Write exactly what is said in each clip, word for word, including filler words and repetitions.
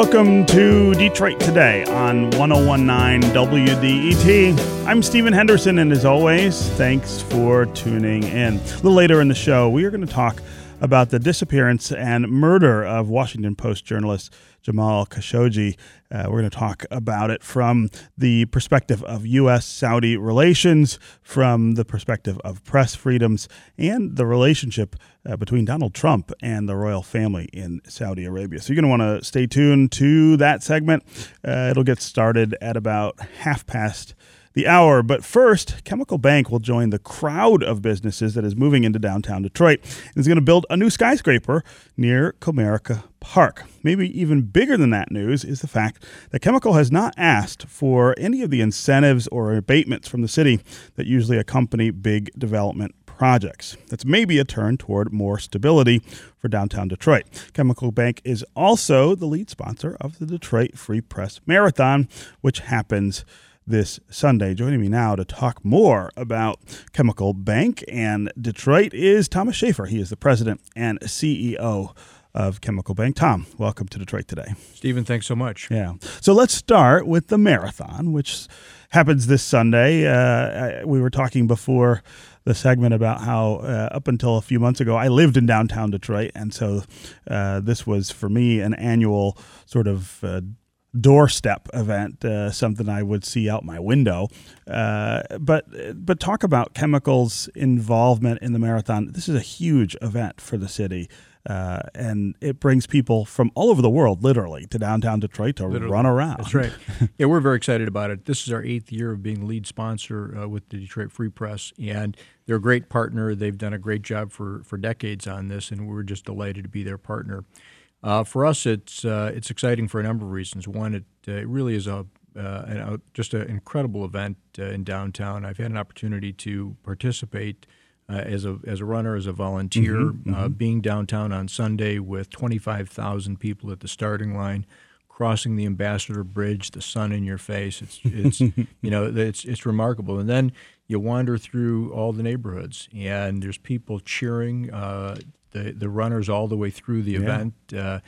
Welcome to Detroit Today on one oh one point nine W D E T. I'm Stephen Henderson, and as always, thanks for tuning in. A little later in the show, we are going to talk about the disappearance and murder of Washington Post journalist Jamal Khashoggi. Uh, we're going to talk about it from the perspective of U S Saudi relations, from the perspective of press freedoms, and the relationship uh, between Donald Trump and the royal family in Saudi Arabia. So you're going to want to stay tuned to that segment. Uh, it'll get started at about half past the hour. But first, Chemical Bank will join the crowd of businesses that is moving into downtown Detroit and is going to build a new skyscraper near Comerica Park. Maybe even bigger than that news is the fact that Chemical has not asked for any of the incentives or abatements from the city that usually accompany big development projects. That's maybe a turn toward more stability for downtown Detroit. Chemical Bank is also the lead sponsor of the Detroit Free Press Marathon, which happens this Sunday. Joining me now to talk more about Chemical Bank and Detroit is Thomas Schaefer. He is the president and C E O of Chemical Bank. Tom, welcome to Detroit Today. Stephen, thanks so much. Yeah. So let's start with the marathon, which happens this Sunday. Uh, I, we were talking before the segment about how uh, up until a few months ago, I lived in downtown Detroit. And so uh, this was, for me, an annual sort of uh, doorstep event, uh, something I would see out my window. Uh, but but talk about Chemical's involvement in the marathon. This is a huge event for the city, uh, and it brings people from all over the world, literally, to downtown Detroit to literally run around. That's right. Yeah, we're very excited about it. This is our eighth year of being lead sponsor uh, with the Detroit Free Press, and they're a great partner. They've done a great job for, for decades on this, and we're just delighted to be their partner. Uh, for us, it's uh, it's exciting for a number of reasons. One, it, uh, it really is a uh, an, uh, just an incredible event uh, in downtown. I've had an opportunity to participate uh, as a as a runner, as a volunteer, mm-hmm, uh, mm-hmm. being downtown on Sunday with twenty-five thousand people at the starting line, crossing the Ambassador Bridge, the sun in your face. It's it's you know it's it's remarkable. And then you wander through all the neighborhoods, and there's people cheering Uh, The, the runners all the way through the yeah. event, uh,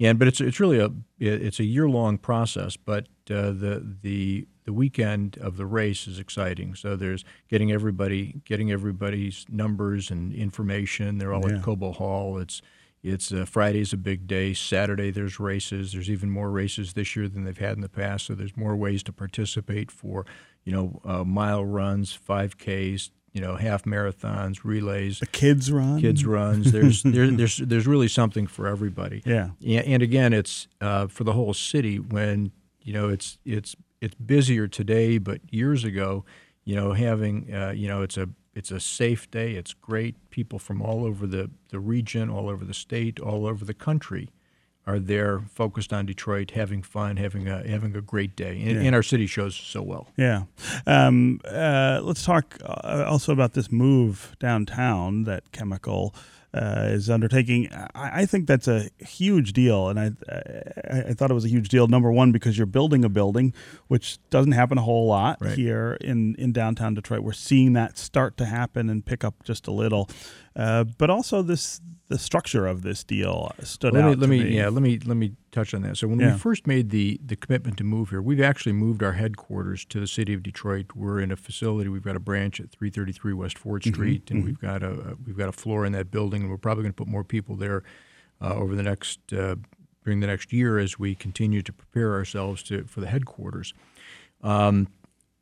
and but it's it's really a it's a year long process. But uh, the the the weekend of the race is exciting. So there's getting everybody getting everybody's numbers and information. They're all yeah. at Cobo Hall. It's it's uh, Friday's a big day. Saturday there's races. There's even more races this year than they've had in the past. So there's more ways to participate for you know uh, mile runs, five Ks. You know, half marathons, relays, the kids run, kids runs. There's there, there's there's really something for everybody. Yeah. And again, it's uh, for the whole city. When you know it's it's it's busier today, but years ago, you know, having uh, you know it's a it's a safe day. It's great. People from all over the, the region, all over the state, all over the country are there, focused on Detroit, having fun, having a having a great day, and, yeah. and our city shows so well. Yeah, um, uh, let's talk uh, also about this move downtown that Chemical uh, is undertaking. I, I think that's a huge deal, and I, I I thought it was a huge deal. Number one, because you're building a building, which doesn't happen a whole lot right. here in in downtown Detroit. We're seeing that start to happen and pick up just a little, uh, but also this. The structure of this deal stood well, let me, out. Let me, me, yeah, let me let me touch on that. So when yeah. we first made the the commitment to move here, we've actually moved our headquarters to the city of Detroit. We're in a facility. We've got a branch at three thirty-three West Ford mm-hmm. Street, and mm-hmm. we've got a we've got a floor in that building, and we're probably going to put more people there uh, over the next uh, during the next year as we continue to prepare ourselves to for the headquarters. Um,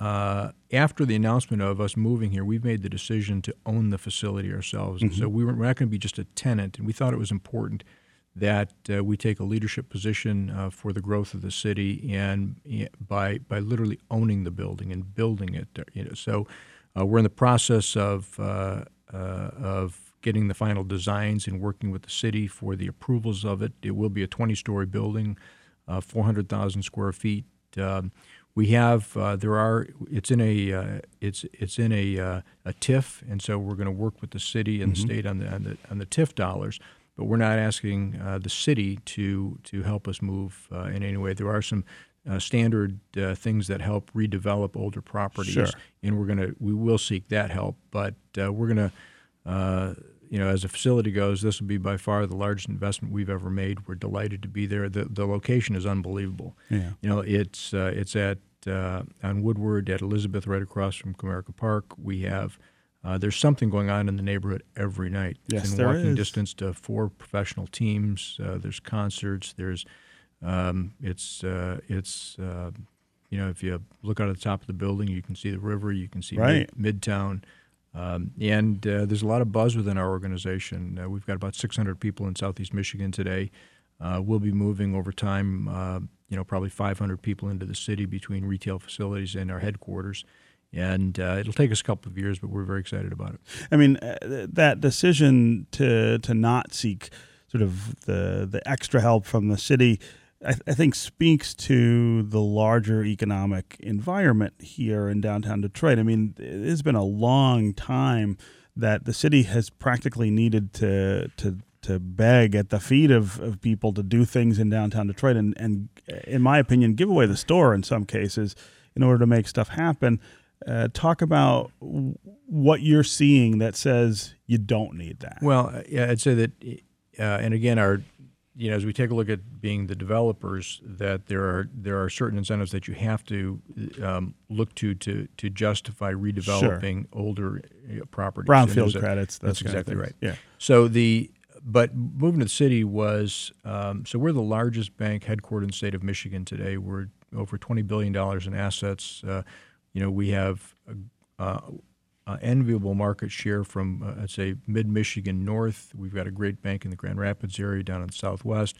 Uh, after the announcement of us moving here, we've made the decision to own the facility ourselves. Mm-hmm. And so we were, we're not going to be just a tenant, and we thought it was important that uh, we take a leadership position uh, for the growth of the city and uh, by by literally owning the building and building it. You know, so uh, we're in the process of uh, uh, of getting the final designs and working with the city for the approvals of it. It will be a twenty-story building, uh, four hundred thousand square feet. Um, We have uh, there are it's in a uh, it's it's in a uh, a T I F, and so we're going to work with the city and mm-hmm. the state on the on the on the T I F dollars, but we're not asking uh, the city to to help us move uh, in any way. There are some uh, standard uh, things that help redevelop older properties, sure. and we're gonna we will seek that help, but uh, we're gonna. Uh, you know, as a facility goes, this will be by far the largest investment we've ever made. We're delighted to be there. The the location is unbelievable. Yeah. You know, it's uh, it's at uh, on Woodward at Elizabeth, right across from Comerica Park. We have uh, there's something going on in the neighborhood every night. Yes, it's in walking is. distance to four professional teams. Uh, there's concerts. There's um, it's uh, it's uh, you know, if you look out at the top of the building, you can see the river. You can see right. mid- Midtown. Um, and uh, there's a lot of buzz within our organization. Uh, we've got about six hundred people in Southeast Michigan today. Uh, we'll be moving over time, uh, you know, probably five hundred people into the city between retail facilities and our headquarters. And uh, it'll take us a couple of years, but we're very excited about it. I mean, uh, that decision to to not seek sort of the, the extra help from the city, I, th- I think speaks to the larger economic environment here in downtown Detroit. I mean, it has been a long time that the city has practically needed to to, to beg at the feet of, of people to do things in downtown Detroit and, and, in my opinion, give away the store in some cases in order to make stuff happen. Uh, talk about what you're seeing that says you don't need that. Well, yeah, I'd say that, uh, and again, our... you know, as we take a look at being the developers, that there are there are certain incentives that you have to um, look to, to to justify redeveloping sure. older uh, properties. Brownfield credits. That's exactly right. Yeah. So the but moving to the city was um, so we're the largest bank headquartered in the state of Michigan today. We're over twenty billion dollars in assets. Uh, you know, we have a, uh, a enviable market share from, uh, I'd say, mid-Michigan north. We've got a great bank in the Grand Rapids area down in the southwest.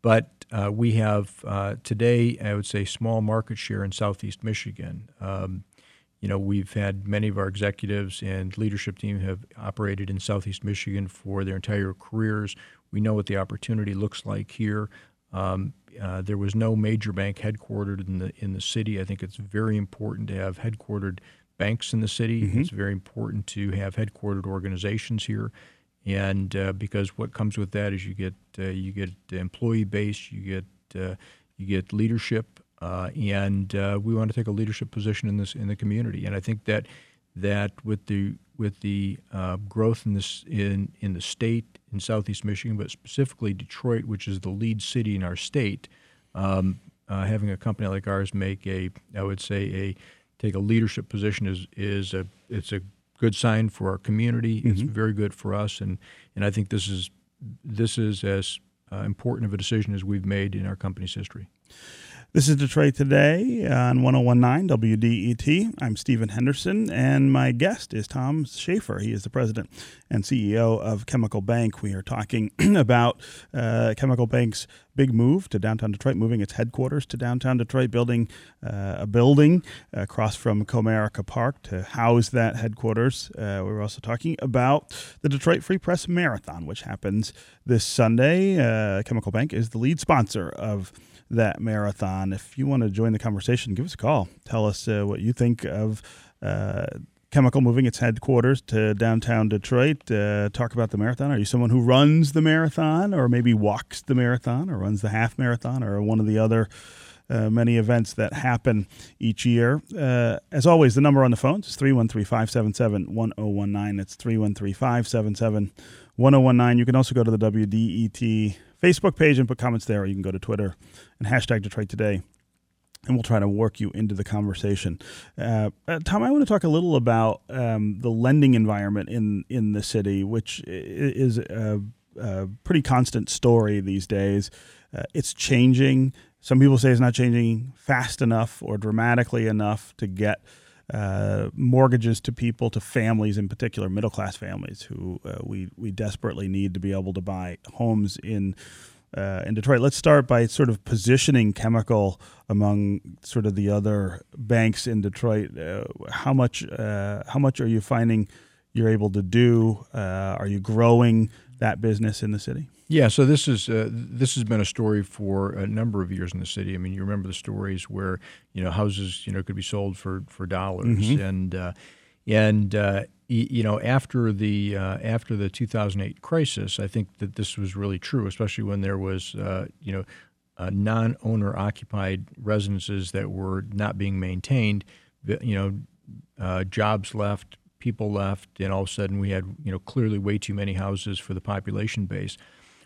But uh, we have uh, today, I would say, small market share in southeast Michigan. Um, you know, we've had many of our executives and leadership team have operated in southeast Michigan for their entire careers. We know what the opportunity looks like here. Um, uh, there was no major bank headquartered in the in the city. I think it's very important to have headquartered banks in the city. Mm-hmm. It's very important to have headquartered organizations here, and uh, because what comes with that is you get uh, you get employee base, you get uh, you get leadership, uh, and uh, we want to take a leadership position in this in the community. And I think that that with the with the uh, growth in this in in the state in Southeast Michigan, but specifically Detroit, which is the lead city in our state, um, uh, having a company like ours make a I would say a take a leadership position is is a it's a good sign for our community. Mm-hmm. It's very good for us, and and I think this is this is as uh, important of a decision as we've made in our company's history. This is Detroit Today on one oh one point nine W D E T. I'm Stephen Henderson, and my guest is Tom Schaefer. He is the president and C E O of Chemical Bank. We are talking about uh, Chemical Bank's big move to downtown Detroit, moving its headquarters to downtown Detroit, building uh, a building across from Comerica Park to house that headquarters. Uh, we were also talking about the Detroit Free Press Marathon, which happens this Sunday. Uh, Chemical Bank is the lead sponsor of that marathon. If you want to join the conversation, give us a call. Tell us uh, what you think of uh, Chemical moving its headquarters to downtown Detroit. Uh, talk about the marathon. Are you someone who runs the marathon, or maybe walks the marathon, or runs the half marathon, or one of the other Uh, many events that happen each year? Uh, as always, the number on the phone is three one three, five seven seven, one oh one nine. It's three one three, five seven seven, one oh one nine. You can also go to the W D E T Facebook page and put comments there, or you can go to Twitter and hashtag Detroit Today, and we'll try to work you into the conversation. Uh, uh, Tom, I want to talk a little about um, the lending environment in, in the city, which is a, a pretty constant story these days. Uh, it's changing. Some people say it's not changing fast enough or dramatically enough to get uh, mortgages to people, to families in particular, middle-class families who uh, we we desperately need to be able to buy homes in uh, in Detroit. Let's start by sort of positioning Chemical among sort of the other banks in Detroit. Uh, how much uh, how much are you finding you're able to do? Uh, are you growing that business in the city? Yeah, so this is uh, this has been a story for a number of years in the city. I mean, you remember the stories where, you know, houses, you know, could be sold for for dollars, mm-hmm. and uh, and uh, you know, after the uh, after the two thousand eight crisis, I think that this was really true, especially when there was uh, you know uh, non-owner occupied residences that were not being maintained, you know, uh, jobs left, people left, and all of a sudden we had, you know, clearly way too many houses for the population base.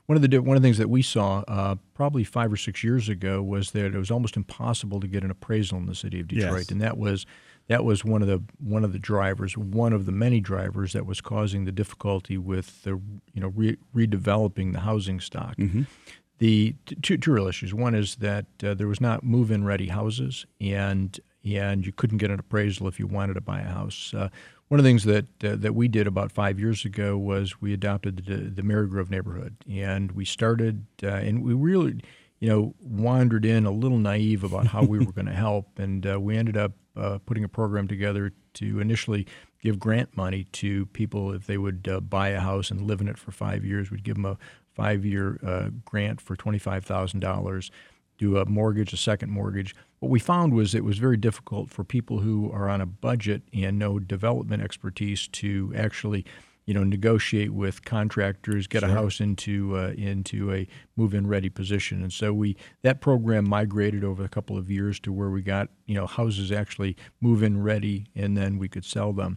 One of the one of the things that we saw uh, probably five or six years ago was that it was almost impossible to get an appraisal in the city of Detroit, yes. and that was that was one of the one of the drivers, one of the many drivers that was causing the difficulty with the you know re, redeveloping the housing stock. Mm-hmm. The two two real issues. One is that uh, there was not move-in ready houses, and and you couldn't get an appraisal if you wanted to buy a house. Uh, One of the things that uh, that we did about five years ago was we adopted the, the Marygrove neighborhood, and we started, uh, and we really, you know, wandered in a little naive about how we were going to help, and uh, we ended up uh, putting a program together to initially give grant money to people if they would uh, buy a house and live in it for five years. We'd give them a five-year uh, grant for twenty-five thousand dollars, do a mortgage, a second mortgage. What we found was it was very difficult for people who are on a budget and no development expertise to actually, you know, negotiate with contractors, get sure. a house into uh, into a move-in ready position. And so we that program migrated over a couple of years to where we got, you know, houses actually move-in ready, and then we could sell them.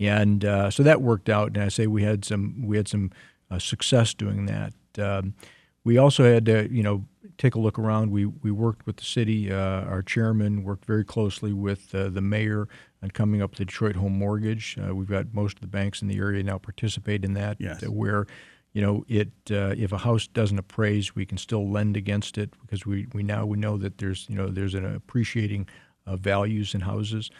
And uh, so that worked out. And I say we had some we had some uh, success doing that. Um, we also had to, you know, take a look around. We we worked with the city. Uh, our chairman worked very closely with uh, the mayor on coming up with the Detroit Home Mortgage. Uh, we've got most of the banks in the area now participate in that. Yes. Uh, where, you know, it uh, if a house doesn't appraise, we can still lend against it because we, we now we know that there's you know there's an appreciating uh, values in houses.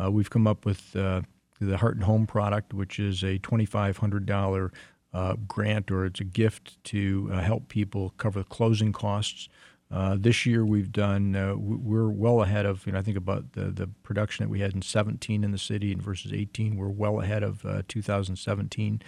Uh, we've come up with uh, the Heart and Home product, which is a twenty-five hundred dollars. Uh, grant, or it's a gift to uh, help people cover the closing costs. Uh, this year we've done, uh, we're well ahead of, you know, I think about the, the production that we had in seventeen in the city and versus eighteen, we're well ahead of uh, two thousand seventeen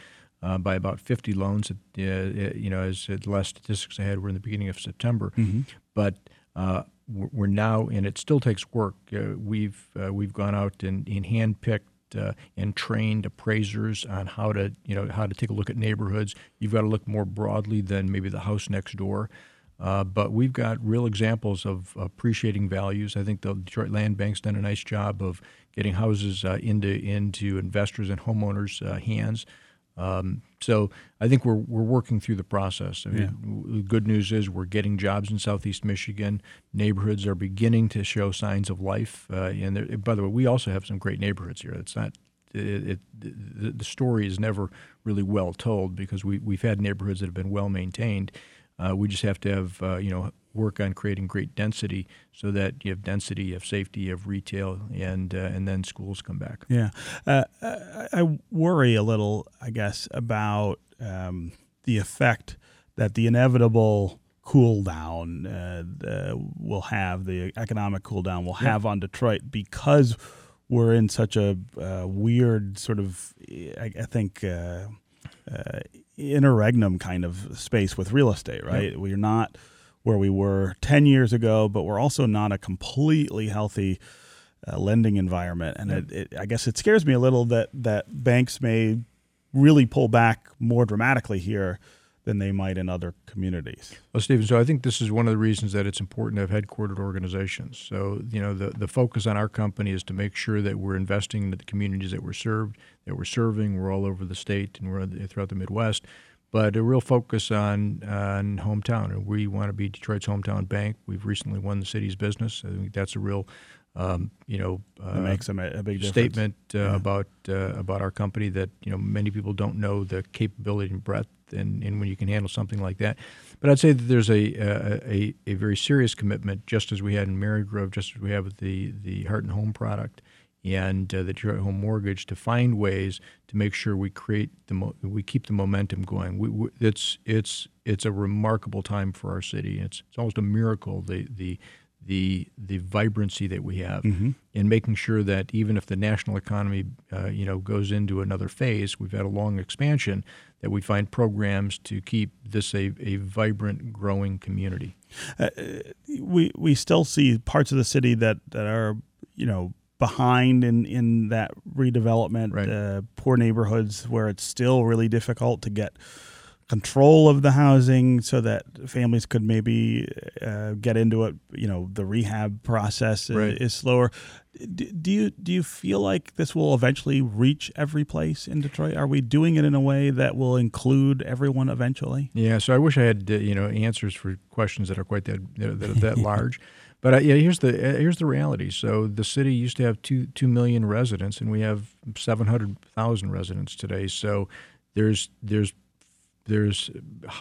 uh, by about fifty loans. At, uh, you know, as the last statistics I had were in the beginning of September. Mm-hmm. But uh, we're now, and it still takes work, uh, we've uh, we've gone out and, and hand-picked Uh, and trained appraisers on how to, you know, how to take a look at neighborhoods. You've got to look more broadly than maybe the house next door. Uh, but we've got real examples of appreciating values. I think the Detroit Land Bank's done a nice job of getting houses uh, into into investors and homeowners' uh, hands. Um, so I think we're we're working through the process. I mean, yeah. The good news is we're getting jobs in Southeast Michigan. Neighborhoods are beginning to show signs of life. Uh, and there, by the way, we also have some great neighborhoods here. It's not it, it, the, the story is never really well told because we we've had neighborhoods that have been well maintained. Uh, we just have to have uh, you know work on creating great density so that you have density, you have safety, you have retail, and uh, and then schools come back. Yeah, uh, I worry a little, I guess, about um, the effect that the inevitable cool down uh, uh, will have, the economic cool down will have yeah. on Detroit because we're in such a uh, weird sort of, I, I think. Uh, uh, interregnum kind of space with real estate, right? Yep. We're not where we were ten years ago, but we're also not a completely healthy uh, lending environment. And yep. it, it, I guess it scares me a little that, that banks may really pull back more dramatically here than they might in other communities. Well, Stephen, so I think this is one of the reasons that it's important to have headquartered organizations. So, you know, the, the focus on our company is to make sure that we're investing into the communities that we're served, that we're serving. We're all over the state and we're throughout the Midwest, but a real focus on, on hometown. And we want to be Detroit's hometown bank. We've recently won the city's business. I think that's a real, um, you know, uh, that makes a, a big statement uh, yeah. about uh, about our company that, you know, many people don't know the capability and breadth. And, and when you can handle something like that. But I'd say that there's a, a, a, a very serious commitment, just as we had in Marygrove, just as we have with the, the Heart and Home product and uh, the Detroit Home Mortgage, to find ways to make sure we create the mo- we keep the momentum going. We, we, it's it's it's a remarkable time for our city. It's it's almost a miracle the the the the vibrancy that we have, mm-hmm. and making sure that even if the national economy uh, you know goes into another phase, we've had a long expansion, that we find programs to keep this a, a vibrant, growing community. Uh, we we still see parts of the city that, that are, you know, behind in, in that redevelopment, right. uh, poor neighborhoods where it's still really difficult to get control of the housing so that families could maybe uh, get into it. You know, the rehab process right. is, is slower. D- do you do you feel like this will eventually reach every place in Detroit? Are we doing it in a way that will include everyone eventually? Yeah. So I wish I had uh, you know answers for questions that are quite that that, that, that yeah. large. But uh, yeah, here's the uh, here's the reality. So the city used to have two two million residents, and we have seven hundred thousand residents today. So there's there's There's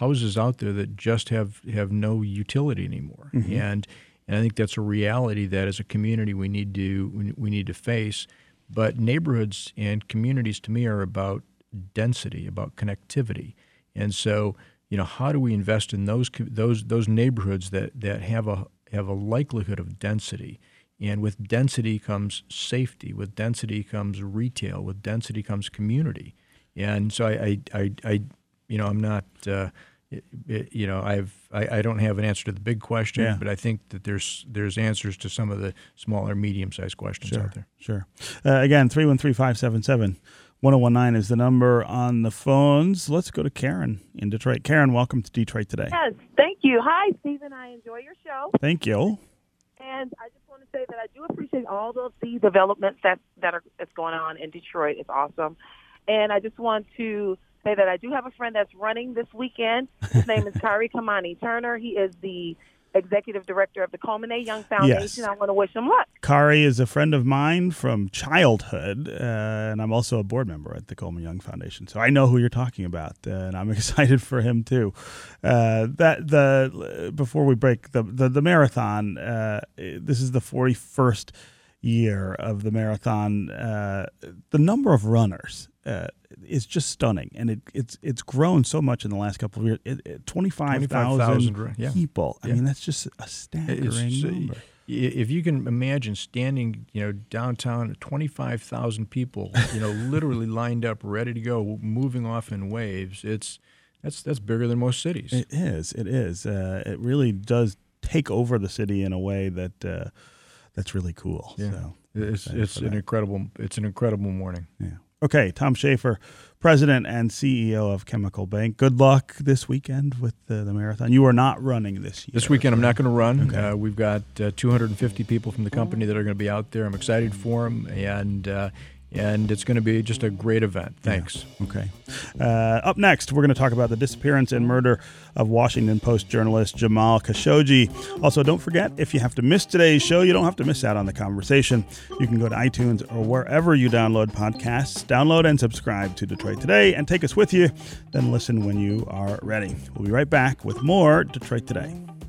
houses out there that just have, have no utility anymore, mm-hmm. and and I think that's a reality that as a community we need to we need to face. But neighborhoods and communities to me are about density, about connectivity, and so you know how do we invest in those those those neighborhoods that, that have a have a likelihood of density, and with density comes safety, with density comes retail, with density comes community, and so I I. I, I You know, I'm not. Uh, it, it, you know, I've. I, I don't have an answer to the big question, yeah. but I think that there's there's answers to some of the smaller, medium-sized questions sure, out there. Sure. Uh, again, three one three five seven seven one zero one nine is the number on the phones. Let's go to Karen in Detroit. Karen, welcome to Detroit Today. Yes, thank you. Hi, Stephen. I enjoy your show. Thank you. And I just want to say that I do appreciate all of the developments that that are that's going on in Detroit. It's awesome, and I just want to. Say that I do have a friend that's running this weekend. His name is Kari Kamani-Turner. He is the executive director of the Coleman A. Young Foundation. Yes. I want to wish him luck. Kari is a friend of mine from childhood, uh, and I'm also a board member at the Coleman Young Foundation. So I know who you're talking about, uh, and I'm excited for him too. Uh, that the before we break the the, the marathon. Uh, this is the forty-first year of the marathon. Uh, the number of runners. Uh, It's just stunning, and it, it's it's grown so much in the last couple of years. It, it, twenty-five thousand yeah. people. I yeah. mean, that's just a staggering it's, number. If you can imagine standing, you know, downtown, twenty-five thousand people, you know, literally lined up, ready to go, moving off in waves. It's that's that's bigger than most cities. It is. It is. Uh, it really does take over the city in a way that uh, that's really cool. Yeah. So it's it's an incredible it's an incredible morning. Yeah. Okay, Tom Schaefer, president and C E O of Chemical Bank. Good luck this weekend with the, the marathon. You are not running this year. This weekend I'm not going to run. Okay. Uh, we've got uh, two hundred fifty people from the company that are going to be out there. I'm excited for them, and, uh, and it's going to be just a great event. Thanks. Yeah. Okay. Uh, up next, we're going to talk about the disappearance and murder of Washington Post journalist Jamal Khashoggi. Also, don't forget, if you have to miss today's show, you don't have to miss out on the conversation. You can go to iTunes or wherever you download podcasts. Download and subscribe to Detroit Today and take us with you. Then listen when you are ready. We'll be right back with more Detroit Today.